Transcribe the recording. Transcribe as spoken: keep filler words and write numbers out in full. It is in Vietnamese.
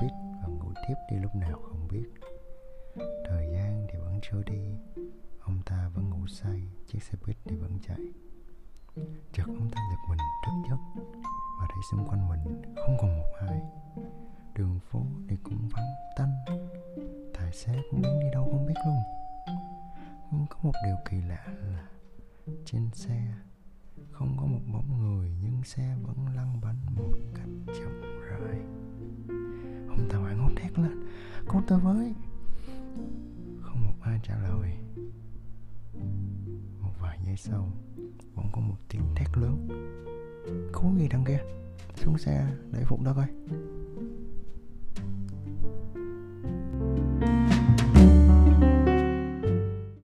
biết còn ngủ tiếp đi lúc nào không biết. Thời gian thì vẫn trôi đi, ông ta vẫn ngủ say, chiếc xe buýt thì vẫn chạy. Chợt ông ta giật mình thức giấc và thấy xung quanh mình không còn một ai. Đường phố thì cũng vắng tanh, tài xế cũng đứng đi đâu không biết luôn. Nhưng có một điều kỳ lạ là trên xe không có một bóng người, nhưng xe vẫn lăn bánh một cách chậm rãi. Ông ta hoảng hốt thét lên: "Cứu tôi với!" Không một ai trả lời. Một vài giây sau, vẫn có một tiếng thét lớn: "Cứu gì đằng kia, xuống xe để phục đó coi!"